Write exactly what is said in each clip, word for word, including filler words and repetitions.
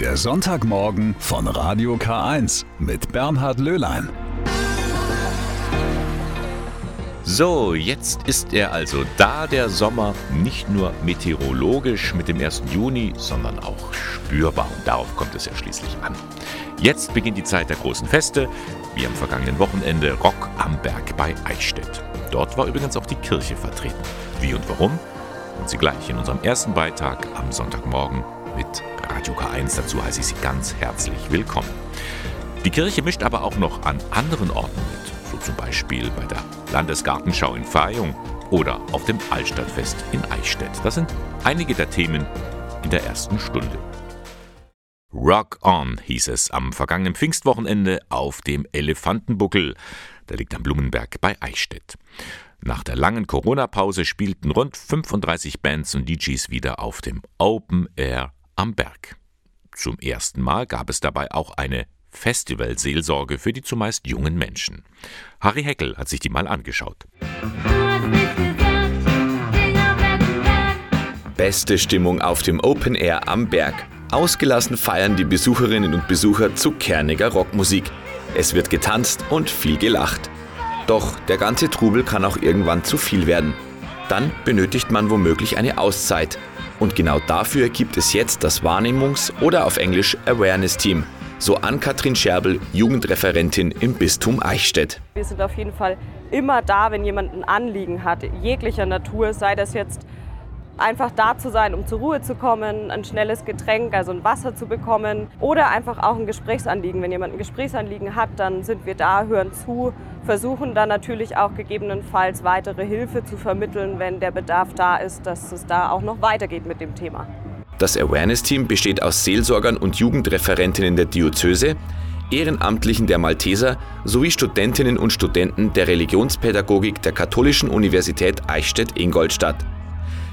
Der Sonntagmorgen von Radio K eins mit Bernhard Löhlein. So, jetzt ist er also da, der Sommer, nicht nur meteorologisch mit dem ersten Juni, sondern auch spürbar. Und darauf kommt es ja schließlich an. Jetzt beginnt die Zeit der großen Feste, wie am vergangenen Wochenende Rock am Berg bei Eichstätt. Dort war übrigens auch die Kirche vertreten. Wie und warum? Und Sie gleich in unserem ersten Beitrag am Sonntagmorgen mit Radio K eins. Dazu heiße ich Sie ganz herzlich willkommen. Die Kirche mischt aber auch noch an anderen Orten mit, so zum Beispiel bei der Landesgartenschau in Freyung oder auf dem Altstadtfest in Eichstätt. Das sind einige der Themen in der ersten Stunde. Rock on, hieß es am vergangenen Pfingstwochenende auf dem Elefantenbuckel. Der liegt am Blumenberg bei Eichstätt. Nach der langen Corona-Pause spielten rund fünfunddreißig Bands und D Js wieder auf dem Open Air am Berg. Zum ersten Mal gab es dabei auch eine Festivalseelsorge für die zumeist jungen Menschen. Harry Heckel hat sich die mal angeschaut. Beste Stimmung auf dem Open Air am Berg. Ausgelassen feiern die Besucherinnen und Besucher zu kerniger Rockmusik. Es wird getanzt und viel gelacht. Doch der ganze Trubel kann auch irgendwann zu viel werden. Dann benötigt man womöglich eine Auszeit. Und genau dafür gibt es jetzt das Wahrnehmungs- oder auf Englisch Awareness-Team. So Ann-Kathrin Scherbel, Jugendreferentin im Bistum Eichstätt. Wir sind auf jeden Fall immer da, wenn jemand ein Anliegen hat, jeglicher Natur, sei das jetzt einfach da zu sein, um zur Ruhe zu kommen, ein schnelles Getränk, also ein Wasser zu bekommen oder einfach auch ein Gesprächsanliegen. Wenn jemand ein Gesprächsanliegen hat, dann sind wir da, hören zu, versuchen dann natürlich auch gegebenenfalls weitere Hilfe zu vermitteln, wenn der Bedarf da ist, dass es da auch noch weitergeht mit dem Thema. Das Awareness-Team besteht aus Seelsorgern und Jugendreferentinnen der Diözese, Ehrenamtlichen der Malteser sowie Studentinnen und Studenten der Religionspädagogik der Katholischen Universität Eichstätt-Ingolstadt.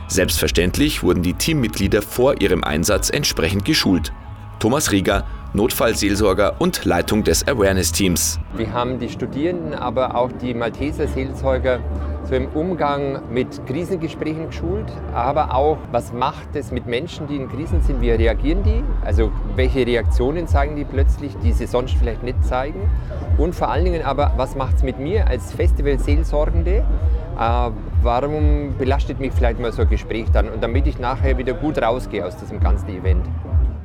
Selbstverständlich wurden die Teammitglieder vor ihrem Einsatz entsprechend geschult. Thomas Rieger, Notfallseelsorger und Leitung des Awareness-Teams. Wir haben die Studierenden, aber auch die Malteser-Seelsorger so im Umgang mit Krisengesprächen geschult, aber auch, was macht es mit Menschen, die in Krisen sind, wie reagieren die? Also welche Reaktionen zeigen die plötzlich, die sie sonst vielleicht nicht zeigen? Und vor allen Dingen aber, was macht es mit mir als Festival-Seelsorgende? Äh, warum belastet mich vielleicht mal so ein Gespräch dann? Und damit ich nachher wieder gut rausgehe aus diesem ganzen Event.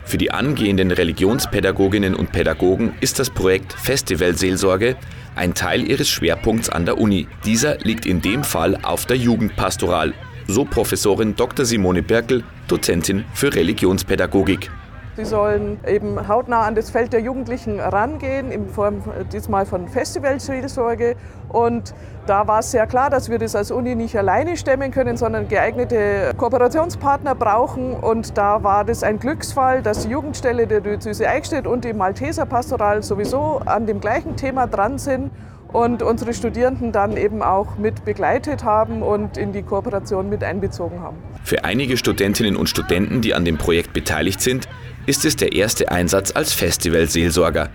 Für die angehenden Religionspädagoginnen und Pädagogen ist das Projekt Festivalseelsorge ein Teil ihres Schwerpunkts an der Uni. Dieser liegt in dem Fall auf der Jugendpastoral, so Professorin Doktor Simone Birkel, Dozentin für Religionspädagogik. Sie sollen eben hautnah an das Feld der Jugendlichen rangehen, in Form diesmal von Festivalseelsorge. Und da war es sehr klar, dass wir das als Uni nicht alleine stemmen können, sondern geeignete Kooperationspartner brauchen. Und da war das ein Glücksfall, dass die Jugendstelle der Diözese Eichstätt und die Malteser Pastoral sowieso an dem gleichen Thema dran sind und unsere Studierenden dann eben auch mit begleitet haben und in die Kooperation mit einbezogen haben. Für einige Studentinnen und Studenten, die an dem Projekt beteiligt sind, ist es der erste Einsatz als Festivalseelsorger.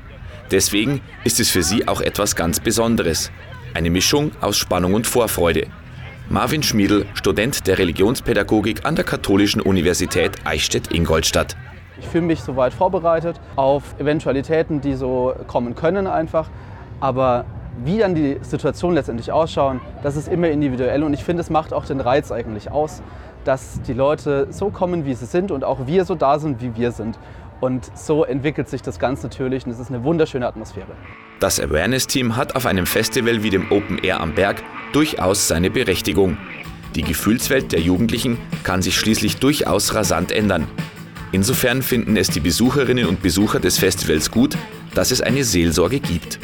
Deswegen ist es für sie auch etwas ganz Besonderes. Eine Mischung aus Spannung und Vorfreude. Marvin Schmiedl, Student der Religionspädagogik an der Katholischen Universität Eichstätt-Ingolstadt. Ich fühle mich soweit vorbereitet auf Eventualitäten, die so kommen können einfach, aber wie dann die Situation letztendlich ausschauen, das ist immer individuell und ich finde, es macht auch den Reiz eigentlich aus, dass die Leute so kommen, wie sie sind und auch wir so da sind, wie wir sind. Und so entwickelt sich das ganz natürlich und es ist eine wunderschöne Atmosphäre. Das Awareness-Team hat auf einem Festival wie dem Open Air am Berg durchaus seine Berechtigung. Die Gefühlswelt der Jugendlichen kann sich schließlich durchaus rasant ändern. Insofern finden es die Besucherinnen und Besucher des Festivals gut, dass es eine Seelsorge gibt.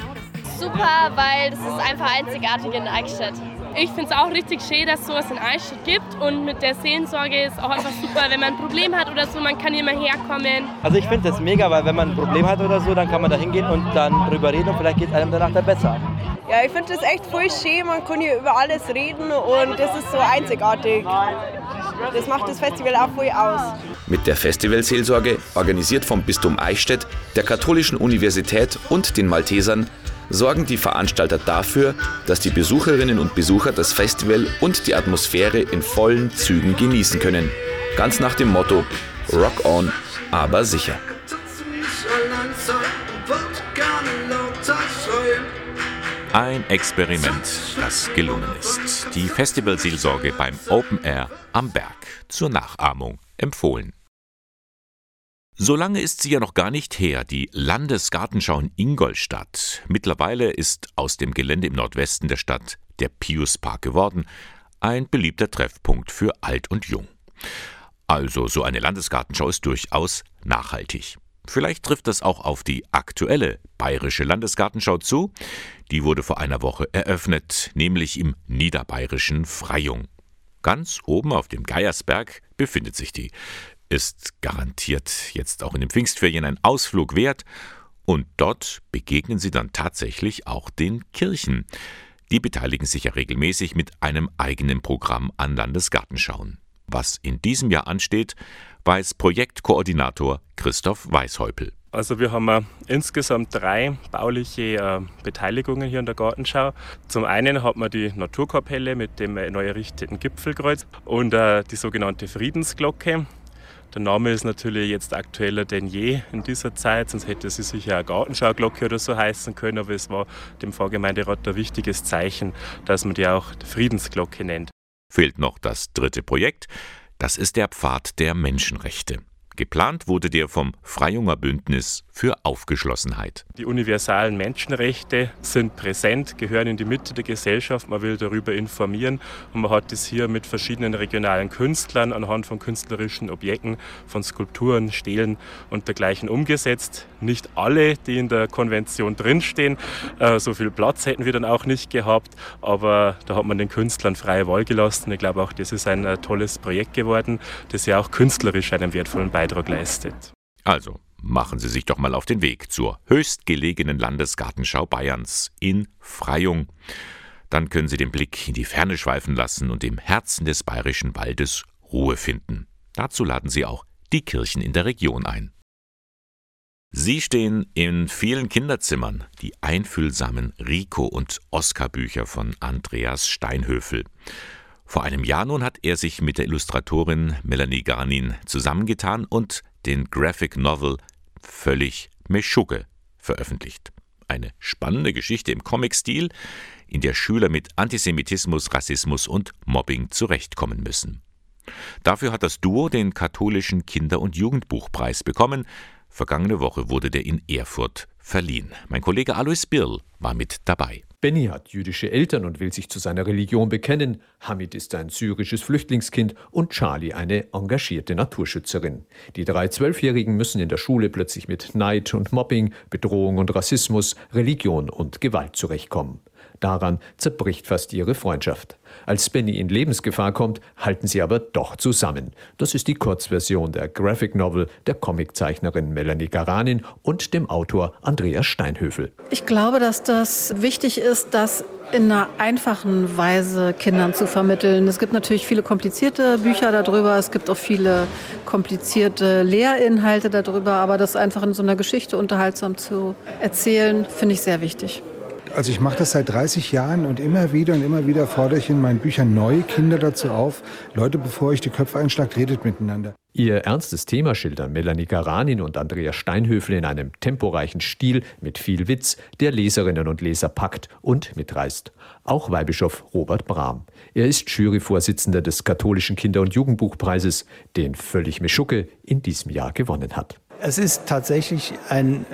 Super, weil das ist einfach einzigartig in Eichstätt. Ich finde es auch richtig schön, dass es sowas in Eichstätt gibt und mit der Seelsorge ist auch einfach super, wenn man ein Problem hat oder so, man kann immer herkommen. Also ich finde das mega, weil wenn man ein Problem hat oder so, dann kann man da hingehen und dann drüber reden und vielleicht geht es einem danach dann besser. Ja, ich finde das echt voll schön, man kann hier über alles reden und das ist so einzigartig. Das macht das Festival auch voll aus. Mit der Festivalseelsorge, organisiert vom Bistum Eichstätt, der Katholischen Universität und den Maltesern, sorgen die Veranstalter dafür, dass die Besucherinnen und Besucher das Festival und die Atmosphäre in vollen Zügen genießen können. Ganz nach dem Motto Rock on, aber sicher. Ein Experiment, das gelungen ist. Die Festivalseelsorge beim Open Air am Berg, zur Nachahmung empfohlen. So lange ist sie ja noch gar nicht her, die Landesgartenschau in Ingolstadt. Mittlerweile ist aus dem Gelände im Nordwesten der Stadt der Piuspark geworden, ein beliebter Treffpunkt für Alt und Jung. Also so eine Landesgartenschau ist durchaus nachhaltig. Vielleicht trifft das auch auf die aktuelle bayerische Landesgartenschau zu. Die wurde vor einer Woche eröffnet, nämlich im niederbayerischen Freyung. Ganz oben auf dem Geiersberg befindet sich die. Ist garantiert jetzt auch in den Pfingstferien ein Ausflug wert. Und dort begegnen Sie dann tatsächlich auch den Kirchen. Die beteiligen sich ja regelmäßig mit einem eigenen Programm an Landesgartenschauen. Was in diesem Jahr ansteht, weiß Projektkoordinator Christoph Weishäupel. Also wir haben insgesamt drei bauliche Beteiligungen hier in der Gartenschau. Zum einen hat man die Naturkapelle mit dem neu errichteten Gipfelkreuz und die sogenannte Friedensglocke. Der Name ist natürlich jetzt aktueller denn je in dieser Zeit, sonst hätte sie sicher eine Gartenschauglocke oder so heißen können, aber es war dem Pfarrgemeinderat ein wichtiges Zeichen, dass man die auch Friedensglocke nennt. Fehlt noch das dritte Projekt, das ist der Pfad der Menschenrechte. Geplant wurde der vom Freyunger Bündnis für Aufgeschlossenheit. Die universalen Menschenrechte sind präsent, gehören in die Mitte der Gesellschaft. Man will darüber informieren und man hat es hier mit verschiedenen regionalen Künstlern anhand von künstlerischen Objekten, von Skulpturen, Stelen und dergleichen umgesetzt. Nicht alle, die in der Konvention drinstehen. So viel Platz hätten wir dann auch nicht gehabt, aber da hat man den Künstlern freie Wahl gelassen. Ich glaube auch, das ist ein tolles Projekt geworden, das ja auch künstlerisch einen wertvollen Beitrag leistet. Also machen Sie sich doch mal auf den Weg zur höchstgelegenen Landesgartenschau Bayerns in Freyung. Dann können Sie den Blick in die Ferne schweifen lassen und im Herzen des bayerischen Waldes Ruhe finden. Dazu laden Sie auch die Kirchen in der Region ein. Sie stehen in vielen Kinderzimmern, die einfühlsamen Rico- und Oskar-Bücher von Andreas Steinhöfel. Vor einem Jahr nun hat er sich mit der Illustratorin Melanie Garanin zusammengetan und den Graphic Novel Völlig Meschugge veröffentlicht. Eine spannende Geschichte im Comic-Stil, in der Schüler mit Antisemitismus, Rassismus und Mobbing zurechtkommen müssen. Dafür hat das Duo den katholischen Kinder- und Jugendbuchpreis bekommen. Vergangene Woche wurde der in Erfurt verliehen. Mein Kollege Alois Birl war mit dabei. Benny hat jüdische Eltern und will sich zu seiner Religion bekennen. Hamid ist ein syrisches Flüchtlingskind und Charlie eine engagierte Naturschützerin. Die drei Zwölfjährigen müssen in der Schule plötzlich mit Neid und Mobbing, Bedrohung und Rassismus, Religion und Gewalt zurechtkommen. Daran zerbricht fast ihre Freundschaft. Als Benny in Lebensgefahr kommt, halten sie aber doch zusammen. Das ist die Kurzversion der Graphic Novel der Comiczeichnerin Melanie Garanin und dem Autor Andreas Steinhöfel. Ich glaube, dass das wichtig ist, dass in einer einfachen Weise Kindern zu vermitteln. Es gibt natürlich viele komplizierte Bücher darüber, es gibt auch viele komplizierte Lehrinhalte darüber, aber das einfach in so einer Geschichte unterhaltsam zu erzählen, finde ich sehr wichtig. Also ich mache das seit dreißig Jahren und immer wieder und immer wieder fordere ich in meinen Büchern neue Kinder dazu auf. Leute, bevor ich die Köpfe einschlage, redet miteinander. Ihr ernstes Thema schildern Melanie Garanin und Andreas Steinhöfel in einem temporeichen Stil mit viel Witz, der Leserinnen und Leser packt und mitreißt. Auch Weihbischof Robert Brahm. Er ist Juryvorsitzender des Katholischen Kinder- und Jugendbuchpreises, den Völlig Meschugge in diesem Jahr gewonnen hat. Es ist tatsächlich ein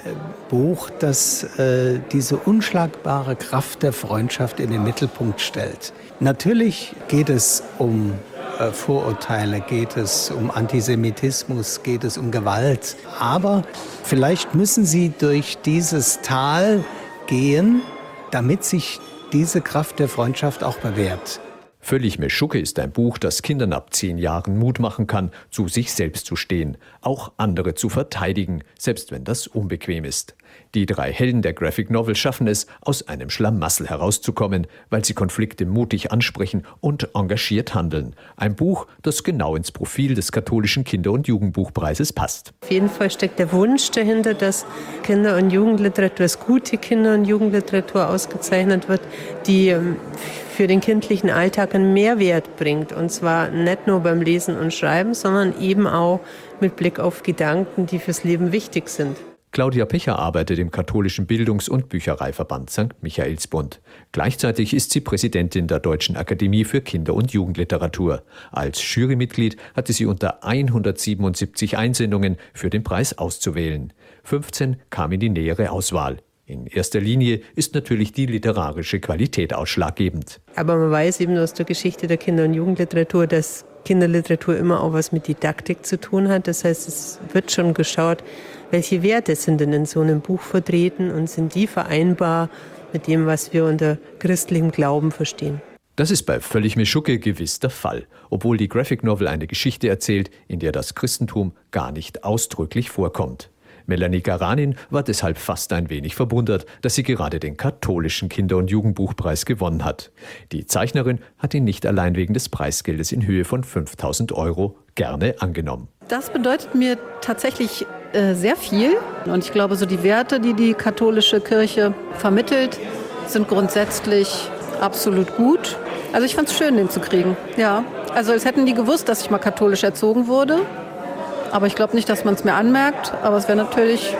Buch, das äh, diese unschlagbare Kraft der Freundschaft in den Mittelpunkt stellt. Natürlich geht es um äh, Vorurteile, geht es um Antisemitismus, geht es um Gewalt. Aber vielleicht müssen Sie durch dieses Tal gehen, damit sich diese Kraft der Freundschaft auch bewährt. Völlig Meschugge ist ein Buch, das Kindern ab zehn Jahren Mut machen kann, zu sich selbst zu stehen, auch andere zu verteidigen, selbst wenn das unbequem ist. Die drei Helden der Graphic Novel schaffen es, aus einem Schlamassel herauszukommen, weil sie Konflikte mutig ansprechen und engagiert handeln. Ein Buch, das genau ins Profil des katholischen Kinder- und Jugendbuchpreises passt. Auf jeden Fall steckt der Wunsch dahinter, dass Kinder- und Jugendliteratur, dass gute Kinder- und Jugendliteratur ausgezeichnet wird, die für den kindlichen Alltag einen Mehrwert bringt. Und zwar nicht nur beim Lesen und Schreiben, sondern eben auch mit Blick auf Gedanken, die fürs Leben wichtig sind. Claudia Pecher arbeitet im katholischen Bildungs- und Büchereiverband Sankt Michaelsbund. Gleichzeitig ist sie Präsidentin der Deutschen Akademie für Kinder- und Jugendliteratur. Als Jurymitglied hatte sie unter hundertsiebenundsiebzig Einsendungen für den Preis auszuwählen. fünfzehn kamen in die nähere Auswahl. In erster Linie ist natürlich die literarische Qualität ausschlaggebend. Aber man weiß eben aus der Geschichte der Kinder- und Jugendliteratur, dass Kinderliteratur immer auch was mit Didaktik zu tun hat. Das heißt, es wird schon geschaut, welche Werte sind denn in so einem Buch vertreten und sind die vereinbar mit dem, was wir unter christlichem Glauben verstehen. Das ist bei Völlig Meschugge gewiss der Fall, obwohl die Graphic Novel eine Geschichte erzählt, in der das Christentum gar nicht ausdrücklich vorkommt. Melanie Garanin war deshalb fast ein wenig verwundert, dass sie gerade den katholischen Kinder- und Jugendbuchpreis gewonnen hat. Die Zeichnerin hat ihn nicht allein wegen des Preisgeldes in Höhe von fünftausend Euro gerne angenommen. Das bedeutet mir tatsächlich äh, sehr viel. Und ich glaube, so die Werte, die die katholische Kirche vermittelt, sind grundsätzlich absolut gut. Also ich fand es schön, den zu kriegen. Ja, also als hätten die gewusst, dass ich mal katholisch erzogen wurde. Aber ich glaube nicht, dass man es mir anmerkt. Aber es wäre natürlich,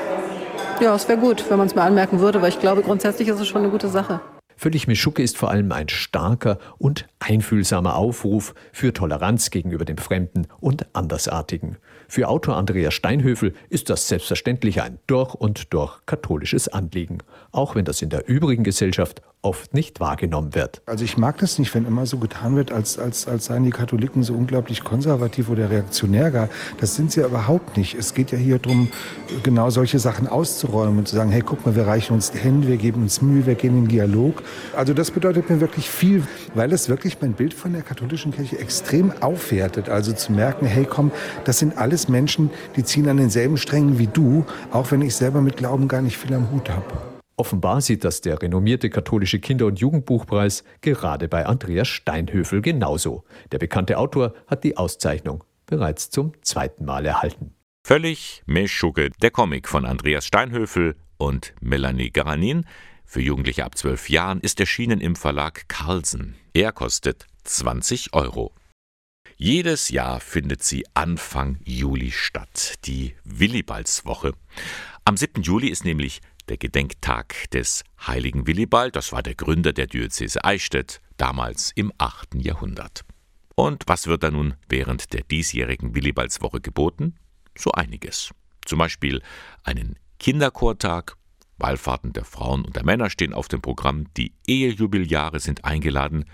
ja, es wäre gut, wenn man es mir anmerken würde, weil ich glaube, grundsätzlich ist es schon eine gute Sache. Völlig Meschugge ist vor allem ein starker und einfühlsamer Aufruf für Toleranz gegenüber dem Fremden und Andersartigen. Für Autor Andreas Steinhöfel ist das selbstverständlich ein durch und durch katholisches Anliegen, auch wenn das in der übrigen Gesellschaft oft nicht wahrgenommen wird. Also ich mag das nicht, wenn immer so getan wird, als, als, als seien die Katholiken so unglaublich konservativ oder reaktionär gar. Das sind sie ja überhaupt nicht. Es geht ja hier darum, genau solche Sachen auszuräumen und zu sagen, hey, guck mal, wir reichen uns die Hände, wir geben uns Mühe, wir gehen in den Dialog. Also das bedeutet mir wirklich viel, weil es wirklich mein Bild von der katholischen Kirche extrem aufwertet. Also zu merken, hey, komm, das sind alles Menschen, die ziehen an denselben Strängen wie du, auch wenn ich selber mit Glauben gar nicht viel am Hut habe. Offenbar sieht das der renommierte katholische Kinder- und Jugendbuchpreis gerade bei Andreas Steinhöfel genauso. Der bekannte Autor hat die Auszeichnung bereits zum zweiten Mal erhalten. Völlig Meschugge, der Comic von Andreas Steinhöfel und Melanie Garanin. Für Jugendliche ab zwölf Jahren ist erschienen im Verlag Carlsen. Er kostet zwanzig Euro. Jedes Jahr findet sie Anfang Juli statt, die Willibaldswoche. Am siebten Juli ist nämlich der Gedenktag des heiligen Willibald. Das war der Gründer der Diözese Eichstätt, damals im achten Jahrhundert. Und was wird da nun während der diesjährigen Willibaldswoche geboten? So einiges. Zum Beispiel einen Kinderchortag, Wallfahrten der Frauen und der Männer stehen auf dem Programm, die Ehejubiläare sind eingeladen.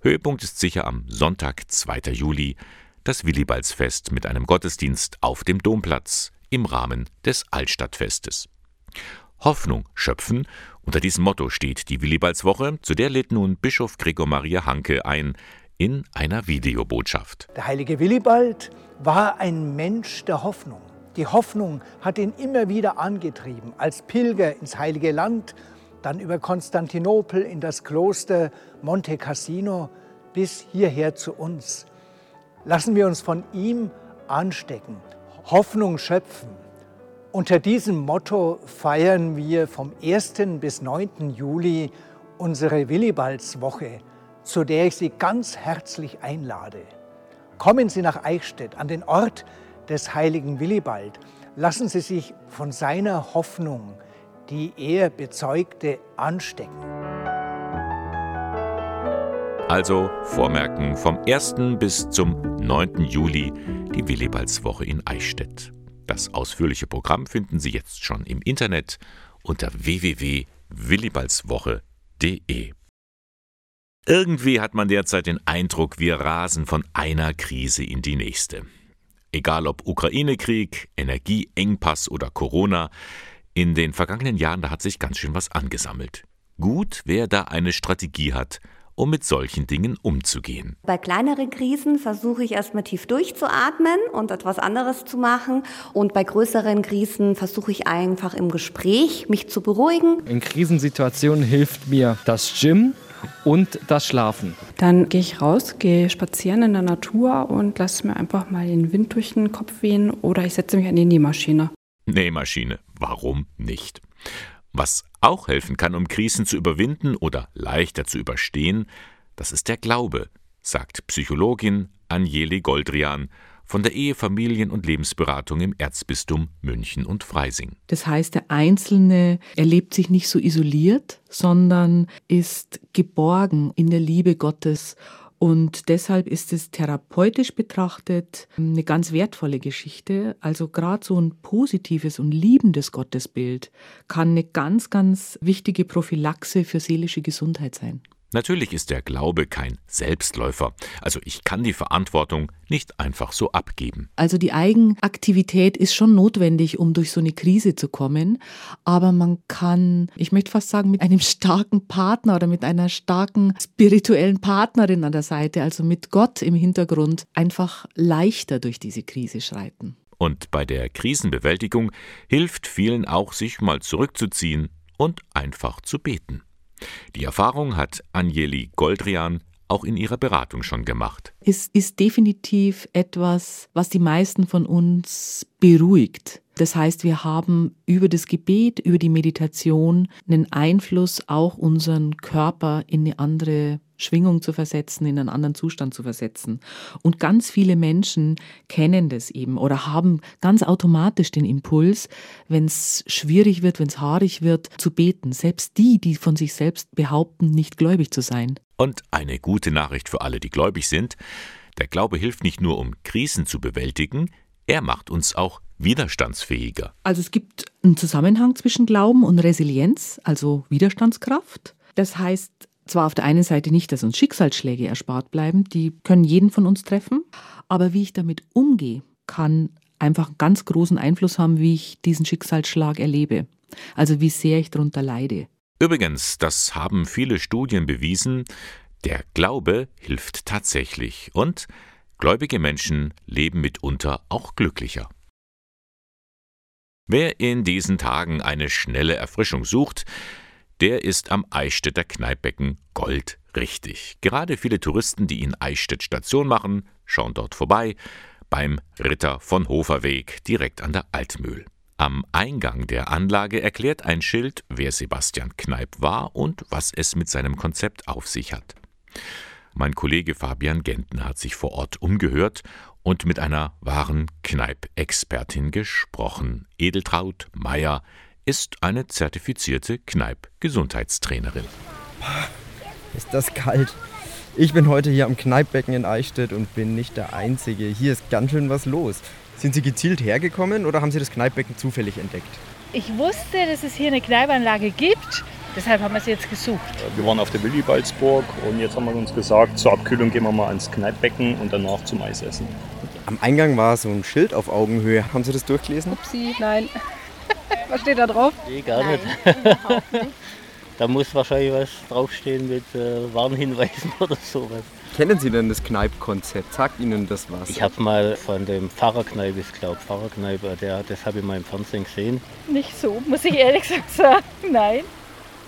Höhepunkt ist sicher am Sonntag, zweiten Juli, das Willibaldsfest mit einem Gottesdienst auf dem Domplatz im Rahmen des Altstadtfestes. Hoffnung schöpfen, unter diesem Motto steht die Willibaldswoche, zu der lädt nun Bischof Gregor Maria Hanke ein in einer Videobotschaft. Der heilige Willibald war ein Mensch der Hoffnung. Die Hoffnung hat ihn immer wieder angetrieben, als Pilger ins Heilige Land, dann über Konstantinopel in das Kloster Monte Cassino bis hierher zu uns. Lassen wir uns von ihm anstecken, Hoffnung schöpfen. Unter diesem Motto feiern wir vom ersten bis neunten Juli unsere Willibaldswoche, zu der ich Sie ganz herzlich einlade. Kommen Sie nach Eichstätt, an den Ort des heiligen Willibald. Lassen Sie sich von seiner Hoffnung, die er bezeugte, anstecken. Also vormerken, vom ersten bis zum neunten Juli die Willibaldswoche in Eichstätt. Das ausführliche Programm finden Sie jetzt schon im Internet unter w w w punkt willibaldswoche punkt d e. Irgendwie hat man derzeit den Eindruck, wir rasen von einer Krise in die nächste. Egal ob Ukraine-Krieg, Energieengpass oder Corona, in den vergangenen Jahren, da hat sich ganz schön was angesammelt. Gut, wer da eine Strategie hat, um mit solchen Dingen umzugehen. Bei kleineren Krisen versuche ich erstmal tief durchzuatmen und etwas anderes zu machen. Und bei größeren Krisen versuche ich einfach im Gespräch, mich zu beruhigen. In Krisensituationen hilft mir das Gym und das Schlafen. Dann gehe ich raus, gehe spazieren in der Natur und lasse mir einfach mal den Wind durch den Kopf wehen oder ich setze mich an die Nähmaschine. Nähmaschine, warum nicht? Was auch helfen kann, um Krisen zu überwinden oder leichter zu überstehen, das ist der Glaube, sagt Psychologin Anjeli Goldrian von der Ehe-, Familien- und Lebensberatung im Erzbistum München und Freising. Das heißt, der Einzelne erlebt sich nicht so isoliert, sondern ist geborgen in der Liebe Gottes. Und deshalb ist es therapeutisch betrachtet eine ganz wertvolle Geschichte. Also gerade so ein positives und liebendes Gottesbild kann eine ganz, ganz wichtige Prophylaxe für seelische Gesundheit sein. Natürlich ist der Glaube kein Selbstläufer. Also ich kann die Verantwortung nicht einfach so abgeben. Also die Eigenaktivität ist schon notwendig, um durch so eine Krise zu kommen. Aber man kann, ich möchte fast sagen, mit einem starken Partner oder mit einer starken spirituellen Partnerin an der Seite, also mit Gott im Hintergrund, einfach leichter durch diese Krise schreiten. Und bei der Krisenbewältigung hilft vielen auch, sich mal zurückzuziehen und einfach zu beten. Die Erfahrung hat Anjeli Goldrian auch in ihrer Beratung schon gemacht. Es ist definitiv etwas, was die meisten von uns beruhigt. Das heißt, wir haben über das Gebet, über die Meditation einen Einfluss, auch unseren Körper in eine andere Schwingung zu versetzen, in einen anderen Zustand zu versetzen. Und ganz viele Menschen kennen das eben oder haben ganz automatisch den Impuls, wenn es schwierig wird, wenn es haarig wird, zu beten. Selbst die, die von sich selbst behaupten, nicht gläubig zu sein. Und eine gute Nachricht für alle, die gläubig sind: Der Glaube hilft nicht nur, um Krisen zu bewältigen, er macht uns auch widerstandsfähiger. Also es gibt einen Zusammenhang zwischen Glauben und Resilienz, also Widerstandskraft. Das heißt, zwar auf der einen Seite nicht, dass uns Schicksalsschläge erspart bleiben, die können jeden von uns treffen, aber wie ich damit umgehe, kann einfach einen ganz großen Einfluss haben, wie ich diesen Schicksalsschlag erlebe, also wie sehr ich darunter leide. Übrigens, das haben viele Studien bewiesen, der Glaube hilft tatsächlich und gläubige Menschen leben mitunter auch glücklicher. Wer in diesen Tagen eine schnelle Erfrischung sucht, der ist am Eichstätter Kneippbecken goldrichtig. Gerade viele Touristen, die in Eichstätt Station machen, schauen dort vorbei, beim Ritter von Hoferweg, direkt an der Altmühl. Am Eingang der Anlage erklärt ein Schild, wer Sebastian Kneipp war und was es mit seinem Konzept auf sich hat. Mein Kollege Fabian Gentner hat sich vor Ort umgehört und mit einer wahren Kneipp-Expertin gesprochen. Edeltraud Mayer ist eine zertifizierte Kneipp-Gesundheitstrainerin. Ist das kalt. Ich bin heute hier am Kneippbecken in Eichstätt und bin nicht der Einzige. Hier ist ganz schön was los. Sind Sie gezielt hergekommen oder haben Sie das Kneippbecken zufällig entdeckt? Ich wusste, dass es hier eine Kneippanlage gibt, deshalb haben wir es jetzt gesucht. Wir waren auf der Willibaldsburg und jetzt haben wir uns gesagt, zur Abkühlung gehen wir mal ans Kneippbecken und danach zum Eisessen. Am Eingang war so ein Schild auf Augenhöhe. Haben Sie das durchgelesen? Upsi, nein. Was steht da drauf? Nee, gar nicht. Nein, überhaupt nicht. Da muss wahrscheinlich was draufstehen mit äh, Warnhinweisen oder sowas. Kennen Sie denn das Kneipp-Konzept? Sagt Ihnen das was? Ich habe mal von dem Pfarrer Kneipp, ich glaube, Pfarrer Kneipp, der, das habe ich mal im Fernsehen gesehen. Nicht so, muss ich ehrlich gesagt sagen, nein.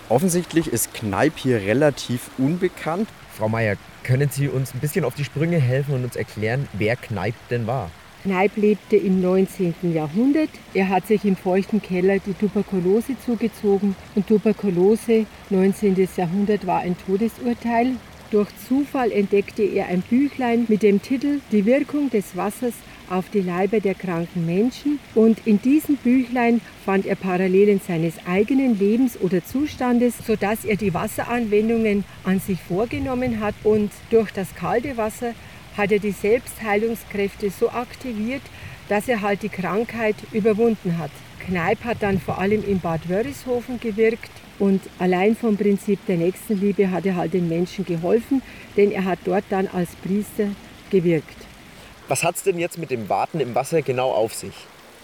Offensichtlich ist Kneipp hier relativ unbekannt. Frau Mayer, können Sie uns ein bisschen auf die Sprünge helfen und uns erklären, wer Kneipp denn war? Kneipp lebte im neunzehnten Jahrhundert. Er hat sich im feuchten Keller die Tuberkulose zugezogen. Und Tuberkulose, neunzehnten Jahrhundert, war ein Todesurteil. Durch Zufall entdeckte er ein Büchlein mit dem Titel »Die Wirkung des Wassers auf die Leiber der kranken Menschen«. Und in diesem Büchlein fand er Parallelen seines eigenen Lebens oder Zustandes, sodass er die Wasseranwendungen an sich vorgenommen hat. Und durch das kalte Wasser hat er die Selbstheilungskräfte so aktiviert, dass er halt die Krankheit überwunden hat. Kneipp hat dann vor allem in Bad Wörishofen gewirkt und allein vom Prinzip der Nächstenliebe hat er halt den Menschen geholfen, denn er hat dort dann als Priester gewirkt. Was hat es denn jetzt mit dem Waten im Wasser genau auf sich?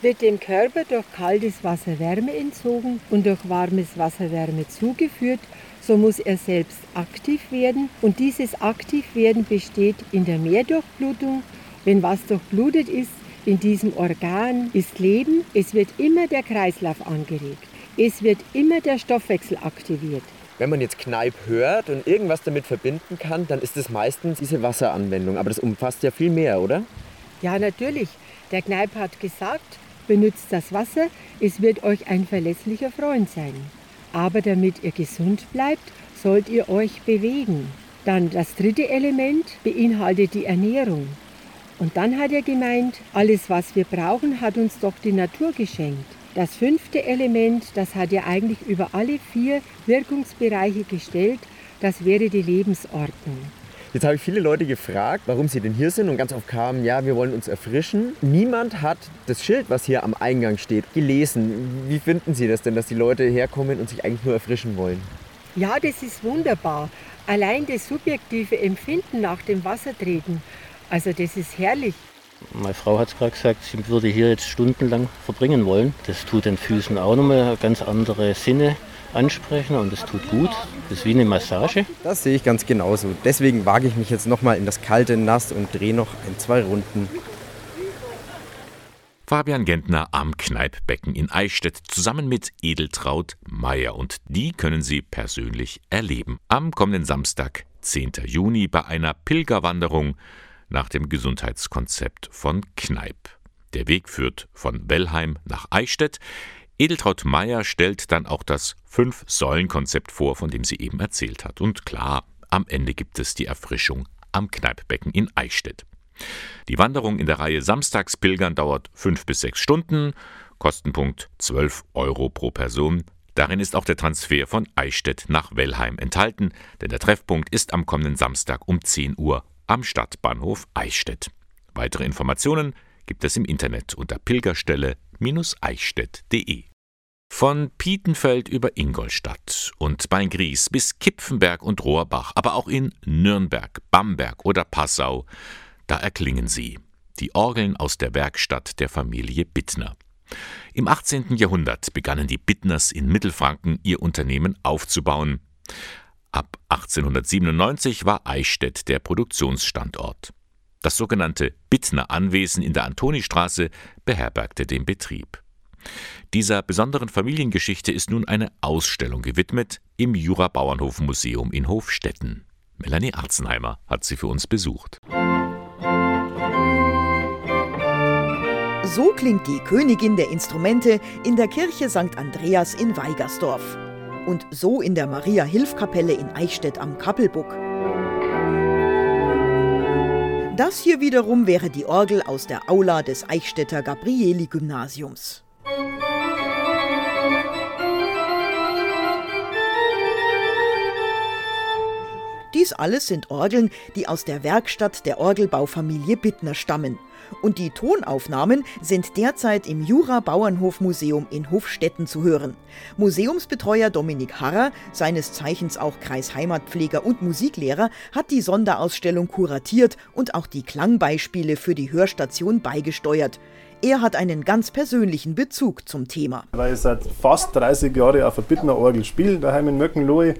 Wird dem Körper durch kaltes Wasser Wärme entzogen und durch warmes Wasser Wärme zugeführt, so muss er selbst aktiv werden. Und dieses Aktivwerden besteht in der Mehrdurchblutung. Wenn was durchblutet ist, in diesem Organ ist Leben. Es wird immer der Kreislauf angeregt. Es wird immer der Stoffwechsel aktiviert. Wenn man jetzt Kneipp hört und irgendwas damit verbinden kann, dann ist es meistens diese Wasseranwendung. Aber das umfasst ja viel mehr, oder? Ja, natürlich. Der Kneipp hat gesagt, benutzt das Wasser, es wird euch ein verlässlicher Freund sein. Aber damit ihr gesund bleibt, sollt ihr euch bewegen. Dann das dritte Element beinhaltet die Ernährung. Und dann hat er gemeint, alles was wir brauchen, hat uns doch die Natur geschenkt. Das fünfte Element, das hat er eigentlich über alle vier Wirkungsbereiche gestellt, das wäre die Lebensordnung. Jetzt habe ich viele Leute gefragt, warum sie denn hier sind, und ganz oft kamen, ja, wir wollen uns erfrischen. Niemand hat das Schild, was hier am Eingang steht, gelesen. Wie finden Sie das denn, dass die Leute herkommen und sich eigentlich nur erfrischen wollen? Ja, das ist wunderbar. Allein das subjektive Empfinden nach dem Wassertreten, also das ist herrlich. Meine Frau hat es gerade gesagt, sie würde hier jetzt stundenlang verbringen wollen. Das tut den Füßen auch nochmal ganz andere Sinne ansprechen und das tut gut. Das ist wie eine Massage. Das sehe ich ganz genauso. Deswegen wage ich mich jetzt nochmal in das kalte Nass und drehe noch ein, zwei Runden. Fabian Gentner am Kneippbecken in Eichstätt zusammen mit Edeltraud Mayer. Und die können Sie persönlich erleben. Am kommenden Samstag, zehnten Juni, bei einer Pilgerwanderung nach dem Gesundheitskonzept von Kneipp. Der Weg führt von Wellheim nach Eichstätt. Edeltraud Mayer stellt dann auch das Fünf-Säulen-Konzept vor, von dem sie eben erzählt hat. Und klar, am Ende gibt es die Erfrischung am Kneippbecken in Eichstätt. Die Wanderung in der Reihe Samstagspilgern dauert fünf bis sechs Stunden, Kostenpunkt zwölf Euro pro Person. Darin ist auch der Transfer von Eichstätt nach Wellheim enthalten, denn der Treffpunkt ist am kommenden Samstag um zehn Uhr am Stadtbahnhof Eichstätt. Weitere Informationen gibt es im Internet unter pilgerstelle eichstätt punkt de. Von Pietenfeld über Ingolstadt und bei Gries bis Kipfenberg und Rohrbach, aber auch in Nürnberg, Bamberg oder Passau, da erklingen sie, die Orgeln aus der Werkstatt der Familie Bittner. Im achtzehnten Jahrhundert begannen die Bittners in Mittelfranken ihr Unternehmen aufzubauen. Ab achtzehnhundertsiebenundneunzig war Eichstätt der Produktionsstandort. Das sogenannte Bittner Anwesen in der Antonistraße beherbergte den Betrieb. Dieser besonderen Familiengeschichte ist nun eine Ausstellung gewidmet im Jura-Bauernhof-Museum in Hofstetten. Melanie Arzenheimer hat sie für uns besucht. So klingt die Königin der Instrumente in der Kirche Sankt Andreas in Weigersdorf. Und so in der Maria-Hilf-Kapelle in Eichstätt am Kappelbuck. Das hier wiederum wäre die Orgel aus der Aula des Eichstätter Gabrieli-Gymnasiums. Dies alles sind Orgeln, die aus der Werkstatt der Orgelbaufamilie Bittner stammen. Und die Tonaufnahmen sind derzeit im Jura-Bauernhof-Museum in Hofstetten zu hören. Museumsbetreuer Dominik Harrer, seines Zeichens auch Kreisheimatpfleger und Musiklehrer, hat die Sonderausstellung kuratiert und auch die Klangbeispiele für die Hörstation beigesteuert. Er hat einen ganz persönlichen Bezug zum Thema. Weil ich seit fast dreißig Jahren auf der Bittner Orgel spiele, daheim in Möckenlohe,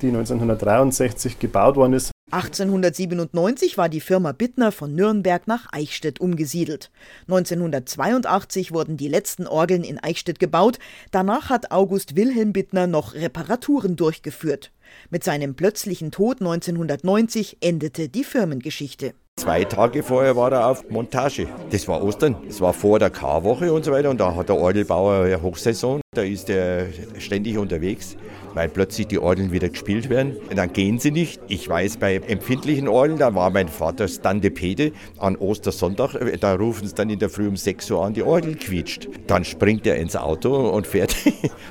die neunzehnhundertdreiundsechzig gebaut worden ist. achtzehnhundertsiebenundneunzig war die Firma Bittner von Nürnberg nach Eichstätt umgesiedelt. neunzehnhundertzweiundachtzig wurden die letzten Orgeln in Eichstätt gebaut. Danach hat August Wilhelm Bittner noch Reparaturen durchgeführt. Mit seinem plötzlichen Tod neunzehnhundertneunzig endete die Firmengeschichte. Zwei Tage vorher war er auf Montage. Das war Ostern. Das war vor der Karwoche und so weiter. Und da hat der Orgelbauer eine Hochsaison. Da ist er ständig unterwegs, weil plötzlich die Orgeln wieder gespielt werden. Und dann gehen sie nicht. Ich weiß, bei empfindlichen Orgeln, da war mein Vater Standepede an Ostersonntag. Da rufen sie dann in der Früh um sechs Uhr an, die Orgel quietscht. Dann springt er ins Auto und fährt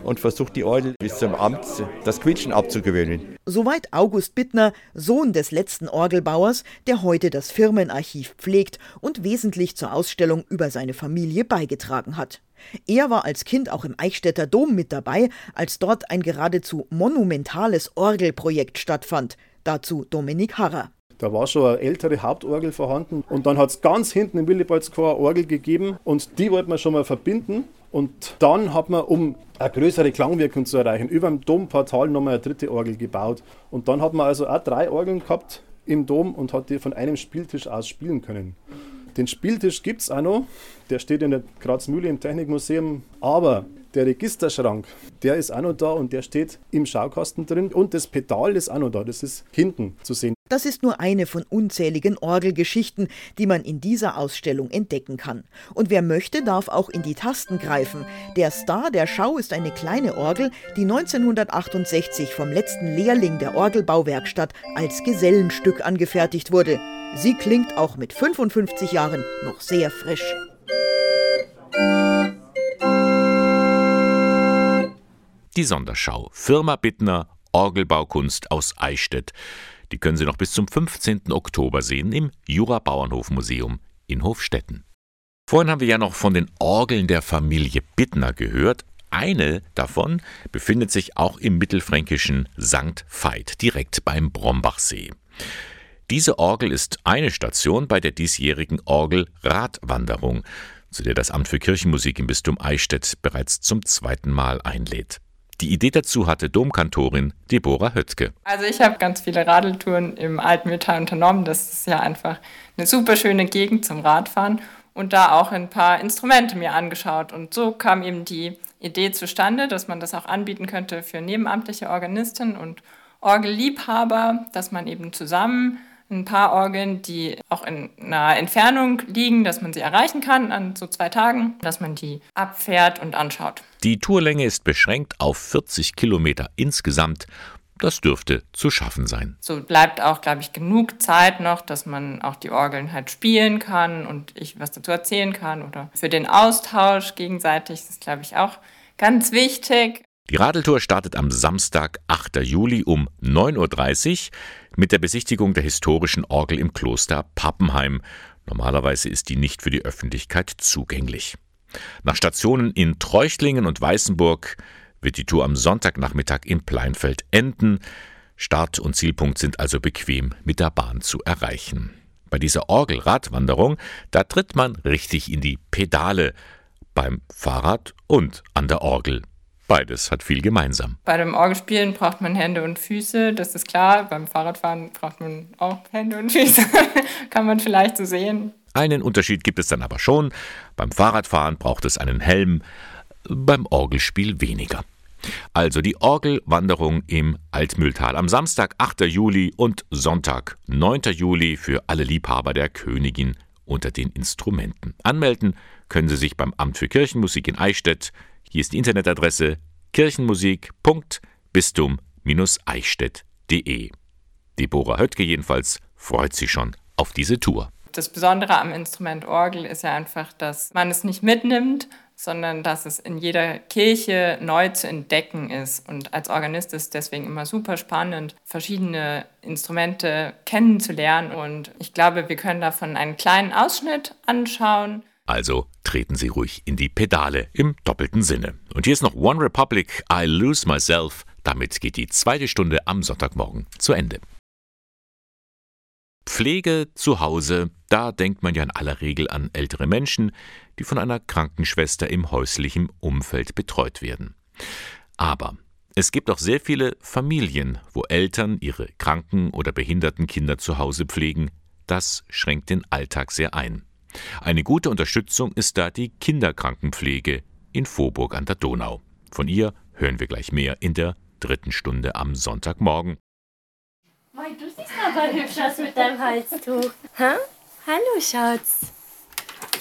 und versucht die Orgel bis zum Amt das Quietschen abzugewöhnen. Soweit August Bittner, Sohn des letzten Orgelbauers, der heute das Firmenarchiv pflegt und wesentlich zur Ausstellung über seine Familie beigetragen hat. Er war als Kind auch im Eichstätter Dom mit dabei, als dort ein geradezu monumentales Orgelprojekt stattfand. Dazu Dominik Harrer. Da war schon eine ältere Hauptorgel vorhanden und dann hat es ganz hinten im Willibaldschor eine Orgel gegeben und die wollten wir schon mal verbinden. Und dann hat man, um eine größere Klangwirkung zu erreichen, über dem Domportal nochmal eine dritte Orgel gebaut. Und dann hat man also auch drei Orgeln gehabt im Dom und hat die von einem Spieltisch aus spielen können. Den Spieltisch gibt es auch noch, der steht in der Grazmühle im Technikmuseum, aber der Registerschrank, der ist auch noch da und der steht im Schaukasten drin und das Pedal ist auch noch da, das ist hinten zu sehen. Das ist nur eine von unzähligen Orgelgeschichten, die man in dieser Ausstellung entdecken kann. Und wer möchte, darf auch in die Tasten greifen. Der Star der Schau ist eine kleine Orgel, die neunzehnhundertachtundsechzig vom letzten Lehrling der Orgelbauwerkstatt als Gesellenstück angefertigt wurde. Sie klingt auch mit fünfundfünfzig Jahren noch sehr frisch. Die Sonderschau. Firma Bittner, Orgelbaukunst aus Eichstätt. Die können Sie noch bis zum fünfzehnten Oktober sehen im Jura-Bauernhof-Museum in Hofstetten. Vorhin haben wir ja noch von den Orgeln der Familie Bittner gehört. Eine davon befindet sich auch im mittelfränkischen Sankt Veit, direkt beim Brombachsee. Diese Orgel ist eine Station bei der diesjährigen Orgelradwanderung, zu der das Amt für Kirchenmusik im Bistum Eichstätt bereits zum zweiten Mal einlädt. Die Idee dazu hatte Domkantorin Deborah Hötzke. Also ich habe ganz viele Radeltouren im Altmühltal unternommen. Das ist ja einfach eine super schöne Gegend zum Radfahren. Und da auch ein paar Instrumente mir angeschaut. Und so kam eben die Idee zustande, dass man das auch anbieten könnte für nebenamtliche Organistinnen und Orgelliebhaber, dass man eben zusammen ein paar Orgeln, die auch in einer Entfernung liegen, dass man sie erreichen kann an so zwei Tagen, dass man die abfährt und anschaut. Die Tourlänge ist beschränkt auf vierzig Kilometer insgesamt. Das dürfte zu schaffen sein. So bleibt auch, glaube ich, genug Zeit noch, dass man auch die Orgeln halt spielen kann und ich was dazu erzählen kann. Oder für den Austausch gegenseitig, das ist, glaube ich, auch ganz wichtig. Die Radeltour startet am Samstag, achten Juli um neun Uhr dreißig mit der Besichtigung der historischen Orgel im Kloster Pappenheim. Normalerweise ist die nicht für die Öffentlichkeit zugänglich. Nach Stationen in Treuchtlingen und Weißenburg wird die Tour am Sonntagnachmittag in Pleinfeld enden. Start und Zielpunkt sind also bequem mit der Bahn zu erreichen. Bei dieser Orgelradwanderung, da tritt man richtig in die Pedale, beim Fahrrad und an der Orgel. Beides hat viel gemeinsam. Bei dem Orgelspielen braucht man Hände und Füße, das ist klar. Beim Fahrradfahren braucht man auch Hände und Füße, kann man vielleicht so sehen. Einen Unterschied gibt es dann aber schon. Beim Fahrradfahren braucht es einen Helm, beim Orgelspiel weniger. Also die Orgelwanderung im Altmühltal am Samstag, achten Juli und Sonntag, neunten Juli für alle Liebhaber der Königin unter den Instrumenten. Anmelden können Sie sich beim Amt für Kirchenmusik in Eichstätt. Hier ist die Internetadresse kirchenmusik punkt bistum Bindestrich eichstätt punkt de. Deborah Höttke jedenfalls freut sich schon auf diese Tour. Das Besondere am Instrument Orgel ist ja einfach, dass man es nicht mitnimmt, sondern dass es in jeder Kirche neu zu entdecken ist. Und als Organist ist es deswegen immer super spannend, verschiedene Instrumente kennenzulernen. Und ich glaube, wir können davon einen kleinen Ausschnitt anschauen. Also treten Sie ruhig in die Pedale im doppelten Sinne. Und hier ist noch One Republic, I Lose Myself. Damit geht die zweite Stunde am Sonntagmorgen zu Ende. Pflege zu Hause, da denkt man ja in aller Regel an ältere Menschen, die von einer Krankenschwester im häuslichen Umfeld betreut werden. Aber es gibt auch sehr viele Familien, wo Eltern ihre kranken oder behinderten Kinder zu Hause pflegen. Das schränkt den Alltag sehr ein. Eine gute Unterstützung ist da die Kinderkrankenpflege in Vorburg an der Donau. Von ihr hören wir gleich mehr in der dritten Stunde am Sonntagmorgen. Moin, du siehst aber hübsch aus mit deinem Halstuch. Ha? Hallo, Schatz.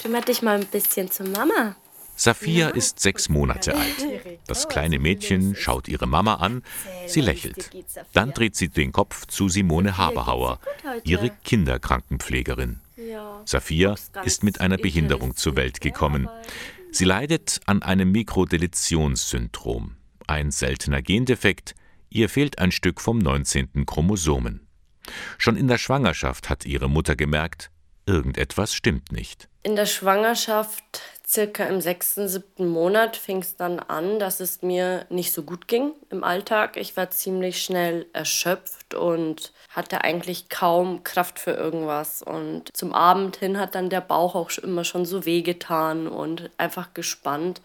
Kümmer dich mal ein bisschen zu Mama. Safia ist sechs Monate alt. Das kleine Mädchen schaut ihre Mama an, sie lächelt. Dann dreht sie den Kopf zu Simone Haberhauer, ihre Kinderkrankenpflegerin. Safia ist mit einer Behinderung zur Welt gekommen. Sie leidet an einem Mikrodeletionssyndrom, ein seltener Gendefekt. Ihr fehlt ein Stück vom neunzehnten Chromosomen. Schon in der Schwangerschaft hat ihre Mutter gemerkt, irgendetwas stimmt nicht. In der Schwangerschaft, circa im sechsten, siebten Monat, fing es dann an, dass es mir nicht so gut ging im Alltag. Ich war ziemlich schnell erschöpft und hatte eigentlich kaum Kraft für irgendwas. Und zum Abend hin hat dann der Bauch auch immer schon so wehgetan und einfach gespannt.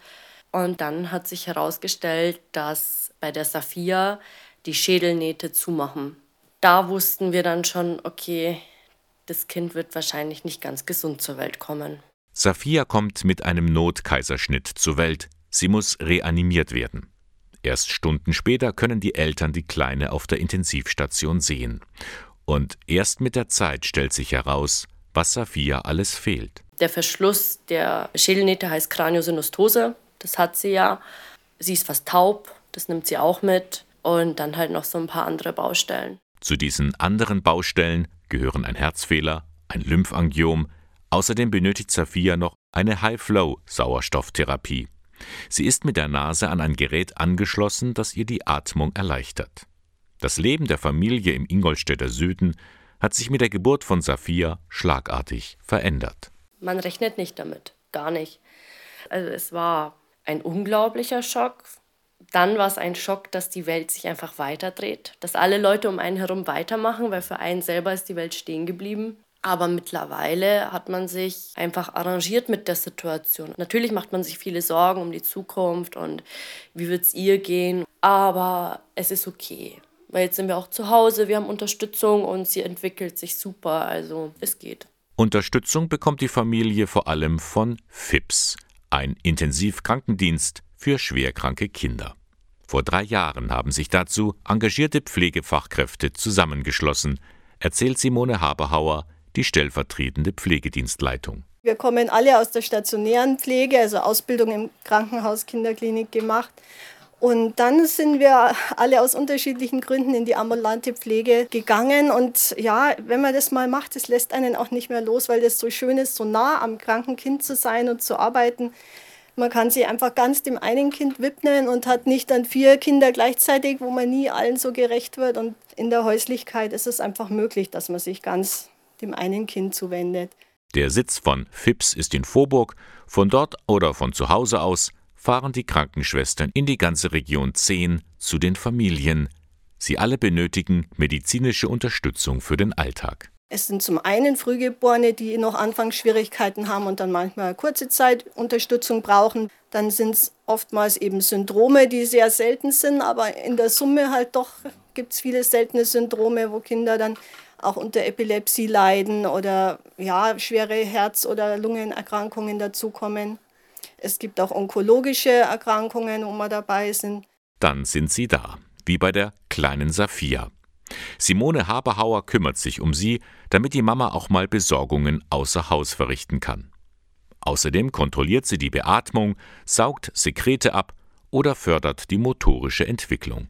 Und dann hat sich herausgestellt, dass bei der Safia die Schädelnähte zumachen. Da wussten wir dann schon, okay, das Kind wird wahrscheinlich nicht ganz gesund zur Welt kommen. Safia kommt mit einem Notkaiserschnitt zur Welt. Sie muss reanimiert werden. Erst Stunden später können die Eltern die Kleine auf der Intensivstation sehen. Und erst mit der Zeit stellt sich heraus, was Safia alles fehlt. Der Verschluss der Schädelnähte heißt Kraniosinostose. Das hat sie ja. Sie ist fast taub. Das nimmt sie auch mit. Und dann halt noch so ein paar andere Baustellen. Zu diesen anderen Baustellen gehören ein Herzfehler, ein Lymphangiom. Außerdem benötigt Safia noch eine High-Flow-Sauerstofftherapie. Sie ist mit der Nase an ein Gerät angeschlossen, das ihr die Atmung erleichtert. Das Leben der Familie im Ingolstädter Süden hat sich mit der Geburt von Safia schlagartig verändert. Man rechnet nicht damit, gar nicht. Also es war ein unglaublicher Schock. Dann war es ein Schock, dass die Welt sich einfach weiterdreht, dass alle Leute um einen herum weitermachen, weil für einen selber ist die Welt stehen geblieben. Aber mittlerweile hat man sich einfach arrangiert mit der Situation. Natürlich macht man sich viele Sorgen um die Zukunft und wie wird es ihr gehen. Aber es ist okay, weil jetzt sind wir auch zu Hause, wir haben Unterstützung und sie entwickelt sich super, also es geht. Unterstützung bekommt die Familie vor allem von F I P S, ein Intensivkrankendienst für schwerkranke Kinder. Vor drei Jahren haben sich dazu engagierte Pflegefachkräfte zusammengeschlossen, erzählt Simone Haberhauer, die stellvertretende Pflegedienstleitung. Wir kommen alle aus der stationären Pflege, also Ausbildung im Krankenhaus, Kinderklinik gemacht. Und dann sind wir alle aus unterschiedlichen Gründen in die ambulante Pflege gegangen. Und ja, wenn man das mal macht, das lässt einen auch nicht mehr los, weil das so schön ist, so nah am kranken Kind zu sein und zu arbeiten. Man kann sich einfach ganz dem einen Kind widmen und hat nicht dann vier Kinder gleichzeitig, wo man nie allen so gerecht wird. Und in der Häuslichkeit ist es einfach möglich, dass man sich ganz dem einen Kind zuwendet. Der Sitz von F I P S ist in Vorburg. Von dort oder von zu Hause aus fahren die Krankenschwestern in die ganze Region zehn zu den Familien. Sie alle benötigen medizinische Unterstützung für den Alltag. Es sind zum einen Frühgeborene, die noch Anfangsschwierigkeiten haben und dann manchmal kurze Zeit Unterstützung brauchen. Dann sind es oftmals eben Syndrome, die sehr selten sind, aber in der Summe halt doch gibt es viele seltene Syndrome, wo Kinder dann auch unter Epilepsie leiden oder ja, schwere Herz- oder Lungenerkrankungen dazukommen. Es gibt auch onkologische Erkrankungen, wo wir dabei sind. Dann sind sie da, wie bei der kleinen Safia. Simone Haberhauer kümmert sich um sie, damit die Mama auch mal Besorgungen außer Haus verrichten kann. Außerdem kontrolliert sie die Beatmung, saugt Sekrete ab oder fördert die motorische Entwicklung.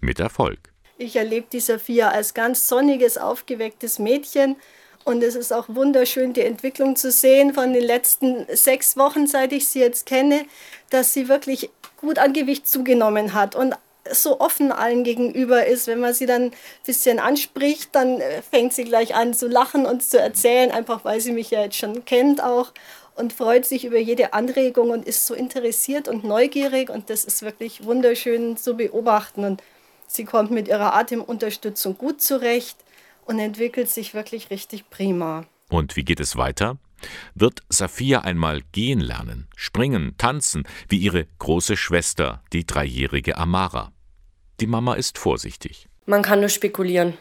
Mit Erfolg. Ich erlebe die Safia als ganz sonniges, aufgewecktes Mädchen. Und es ist auch wunderschön, die Entwicklung zu sehen von den letzten sechs Wochen, seit ich sie jetzt kenne, dass sie wirklich gut an Gewicht zugenommen hat und so offen allen gegenüber ist. Wenn man sie dann ein bisschen anspricht, dann fängt sie gleich an zu lachen und zu erzählen, einfach weil sie mich ja jetzt schon kennt auch und freut sich über jede Anregung und ist so interessiert und neugierig. Und das ist wirklich wunderschön zu beobachten. Und sie kommt mit ihrer Atemunterstützung gut zurecht und entwickelt sich wirklich richtig prima. Und wie geht es weiter? Wird Safia einmal gehen lernen, springen, tanzen, wie ihre große Schwester, die dreijährige Amara? Die Mama ist vorsichtig. Man kann nur spekulieren.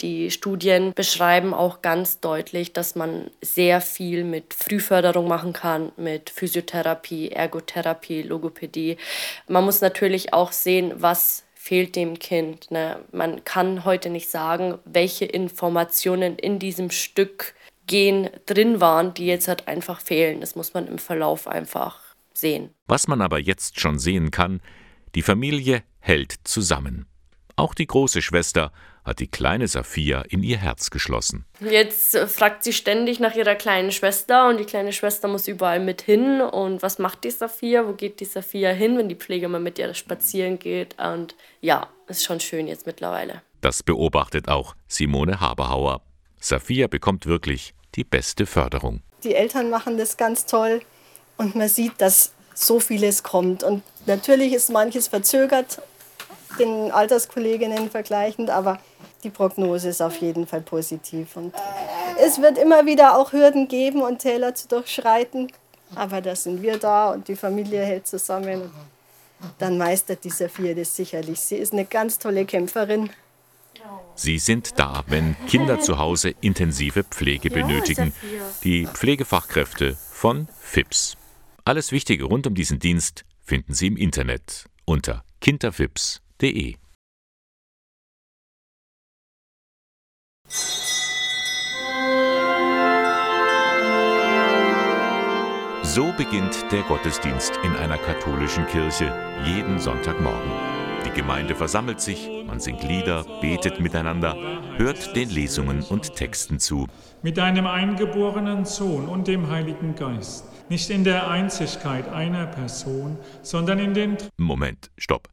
Die Studien beschreiben auch ganz deutlich, dass man sehr viel mit Frühförderung machen kann, mit Physiotherapie, Ergotherapie, Logopädie. Man muss natürlich auch sehen, was fehlt dem Kind. Ne? Man kann heute nicht sagen, welche Informationen in diesem Stück Gen drin waren, die jetzt halt einfach fehlen. Das muss man im Verlauf einfach sehen. Was man aber jetzt schon sehen kann, die Familie hält zusammen. Auch die große Schwester hat die kleine Safia in ihr Herz geschlossen. Jetzt fragt sie ständig nach ihrer kleinen Schwester und die kleine Schwester muss überall mit hin. Und was macht die Safia? Wo geht die Safia hin, wenn die Pflege mal mit ihr spazieren geht? Und ja, ist schon schön jetzt mittlerweile. Das beobachtet auch Simone Haberhauer. Safia bekommt wirklich die beste Förderung. Die Eltern machen das ganz toll und man sieht, dass so vieles kommt. Und natürlich ist manches verzögert, den Alterskolleginnen vergleichend, aber die Prognose ist auf jeden Fall positiv. Und es wird immer wieder auch Hürden geben und Täler zu durchschreiten, aber da sind wir da und die Familie hält zusammen. Dann meistert die Safia das sicherlich. Sie ist eine ganz tolle Kämpferin. Sie sind da, wenn Kinder zu Hause intensive Pflege benötigen. Die Pflegefachkräfte von F I P S. Alles Wichtige rund um diesen Dienst finden Sie im Internet unter kinderfips punkt de. So beginnt der Gottesdienst in einer katholischen Kirche jeden Sonntagmorgen. Die Gemeinde versammelt sich, man singt Lieder, betet miteinander, hört den Lesungen und Texten zu. Mit deinem eingeborenen Sohn und dem Heiligen Geist, nicht in der Einzigkeit einer Person, sondern in den... Moment, stopp.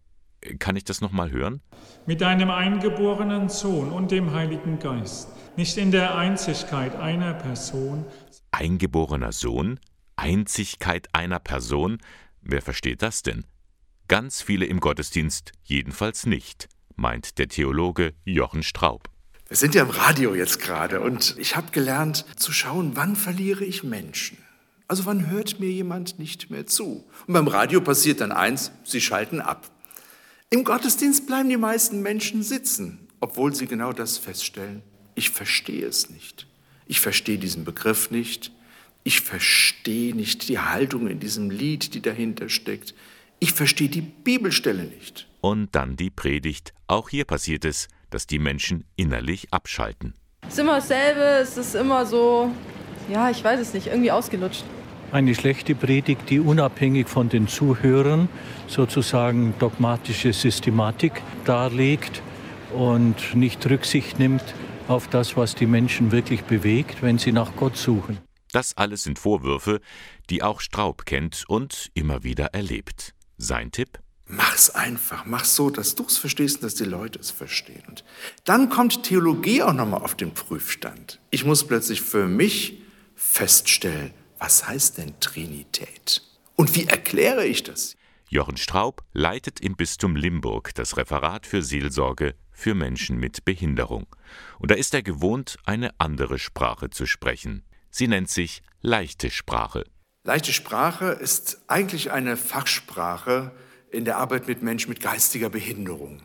Kann ich das nochmal hören? Mit deinem eingeborenen Sohn und dem Heiligen Geist, nicht in der Einzigkeit einer Person... Eingeborener Sohn? Einzigkeit einer Person? Wer versteht das denn? Ganz viele im Gottesdienst jedenfalls nicht, meint der Theologe Jochen Straub. Wir sind ja im Radio jetzt gerade und ich habe gelernt zu schauen, wann verliere ich Menschen. Also wann hört mir jemand nicht mehr zu? Und beim Radio passiert dann eins, sie schalten ab. Im Gottesdienst bleiben die meisten Menschen sitzen, obwohl sie genau das feststellen. Ich verstehe es nicht. Ich verstehe diesen Begriff nicht. Ich verstehe nicht die Haltung in diesem Lied, die dahinter steckt. Ich verstehe die Bibelstelle nicht. Und dann die Predigt. Auch hier passiert es, dass die Menschen innerlich abschalten. Es ist immer dasselbe, es ist immer so, ja, ich weiß es nicht, irgendwie ausgelutscht. Eine schlechte Predigt, die unabhängig von den Zuhörern sozusagen dogmatische Systematik darlegt und nicht Rücksicht nimmt auf das, was die Menschen wirklich bewegt, wenn sie nach Gott suchen. Das alles sind Vorwürfe, die auch Straub kennt und immer wieder erlebt. Sein Tipp? Mach's einfach, mach's so, dass du's verstehst und dass die Leute es verstehen. Und dann kommt Theologie auch nochmal auf den Prüfstand. Ich muss plötzlich für mich feststellen, was heißt denn Trinität? Und wie erkläre ich das? Jochen Straub leitet im Bistum Limburg das Referat für Seelsorge für Menschen mit Behinderung. Und da ist er gewohnt, eine andere Sprache zu sprechen. Sie nennt sich leichte Sprache. Leichte Sprache ist eigentlich eine Fachsprache in der Arbeit mit Menschen mit geistiger Behinderung.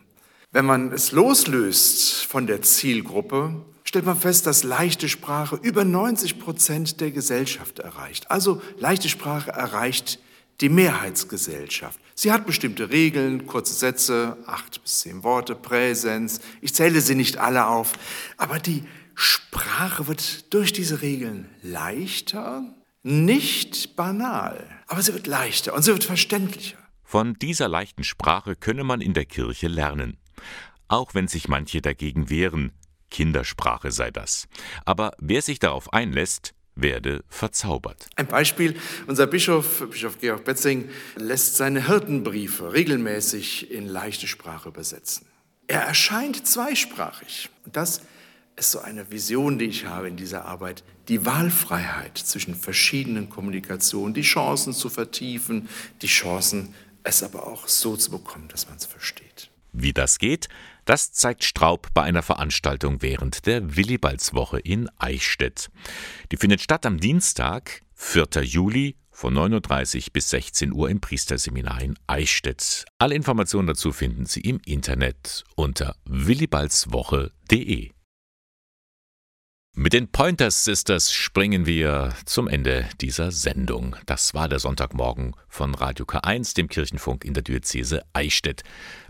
Wenn man es loslöst von der Zielgruppe, stellt man fest, dass leichte Sprache über neunzig Prozent der Gesellschaft erreicht. Also leichte Sprache erreicht die Mehrheitsgesellschaft. Sie hat bestimmte Regeln, kurze Sätze, acht bis zehn Worte, Präsens. Ich zähle sie nicht alle auf, aber die Sprache wird durch diese Regeln leichter, nicht banal, aber sie wird leichter und sie wird verständlicher. Von dieser leichten Sprache könne man in der Kirche lernen. Auch wenn sich manche dagegen wehren, Kindersprache sei das. Aber wer sich darauf einlässt, werde verzaubert. Ein Beispiel, unser Bischof, Bischof Georg Betzing, lässt seine Hirtenbriefe regelmäßig in leichte Sprache übersetzen. Er erscheint zweisprachig und das ist so eine Vision, die ich habe in dieser Arbeit, die Wahlfreiheit zwischen verschiedenen Kommunikationen, die Chancen zu vertiefen, die Chancen, es aber auch so zu bekommen, dass man es versteht. Wie das geht, das zeigt Straub bei einer Veranstaltung während der Willibaldswoche in Eichstätt. Die findet statt am Dienstag, vierten Juli, von neun Uhr dreißig bis sechzehn Uhr im Priesterseminar in Eichstätt. Alle Informationen dazu finden Sie im Internet unter willibaldswoche punkt de. Mit den Pointers Sisters springen wir zum Ende dieser Sendung. Das war der Sonntagmorgen von Radio K eins, dem Kirchenfunk in der Diözese Eichstätt.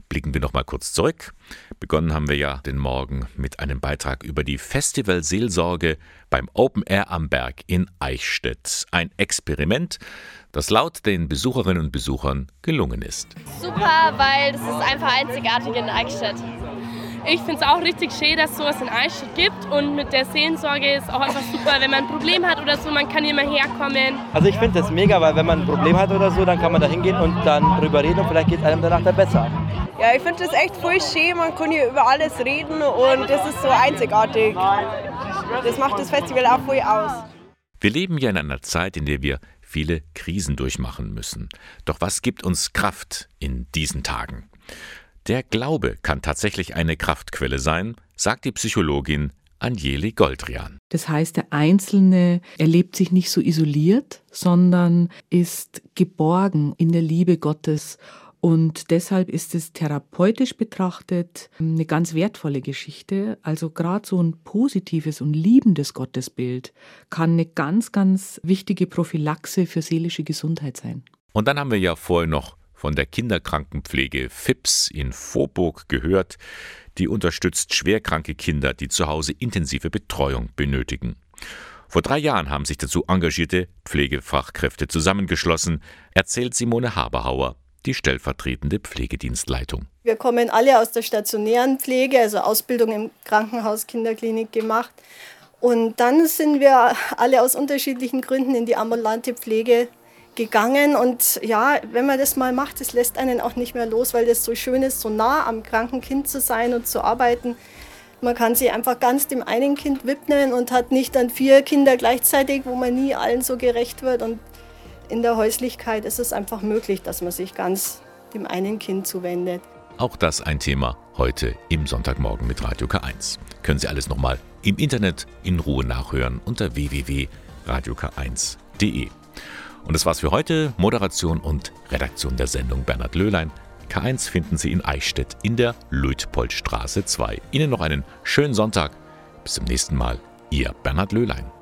Blicken wir noch mal kurz zurück. Begonnen haben wir ja den Morgen mit einem Beitrag über die Festivalseelsorge beim Open Air am Berg in Eichstätt. Ein Experiment, das laut den Besucherinnen und Besuchern gelungen ist. Super, weil das ist einfach einzigartig in Eichstätt. Ich finde es auch richtig schön, dass es sowas in Eichstätt gibt und mit der Seelsorge ist auch einfach super, wenn man ein Problem hat oder so, man kann immer herkommen. Also ich finde das mega, weil wenn man ein Problem hat oder so, dann kann man da hingehen und dann drüber reden und vielleicht geht es einem danach dann besser. Ja, ich finde das echt voll schön, man kann hier über alles reden und das ist so einzigartig. Das macht das Festival auch voll aus. Wir leben ja in einer Zeit, in der wir viele Krisen durchmachen müssen. Doch was gibt uns Kraft in diesen Tagen? Der Glaube kann tatsächlich eine Kraftquelle sein, sagt die Psychologin Anjeli Goldrian. Das heißt, der Einzelne erlebt sich nicht so isoliert, sondern ist geborgen in der Liebe Gottes. Und deshalb ist es therapeutisch betrachtet eine ganz wertvolle Geschichte. Also gerade so ein positives und liebendes Gottesbild kann eine ganz, ganz wichtige Prophylaxe für seelische Gesundheit sein. Und dann haben wir ja vorher noch von der Kinderkrankenpflege F I P S in Vorburg gehört, die unterstützt schwerkranke Kinder, die zu Hause intensive Betreuung benötigen. Vor drei Jahren haben sich dazu engagierte Pflegefachkräfte zusammengeschlossen, erzählt Simone Haberhauer, die stellvertretende Pflegedienstleitung. Wir kommen alle aus der stationären Pflege, also Ausbildung im Krankenhaus, Kinderklinik gemacht. Und dann sind wir alle aus unterschiedlichen Gründen in die ambulante Pflege gegangen. Und ja, wenn man das mal macht, das lässt einen auch nicht mehr los, weil das so schön ist, so nah am kranken Kind zu sein und zu arbeiten. Man kann sich einfach ganz dem einen Kind widmen und hat nicht dann vier Kinder gleichzeitig, wo man nie allen so gerecht wird. Und in der Häuslichkeit ist es einfach möglich, dass man sich ganz dem einen Kind zuwendet. Auch das ein Thema heute im Sonntagmorgen mit Radio K eins. Können Sie alles nochmal im Internet in Ruhe nachhören unter w w w punkt radio k eins punkt d e. Und das war's für heute. Moderation und Redaktion der Sendung Bernhard Löhlein. K eins finden Sie in Eichstätt in der Luitpoldstraße zwei. Ihnen noch einen schönen Sonntag. Bis zum nächsten Mal. Ihr Bernhard Löhlein.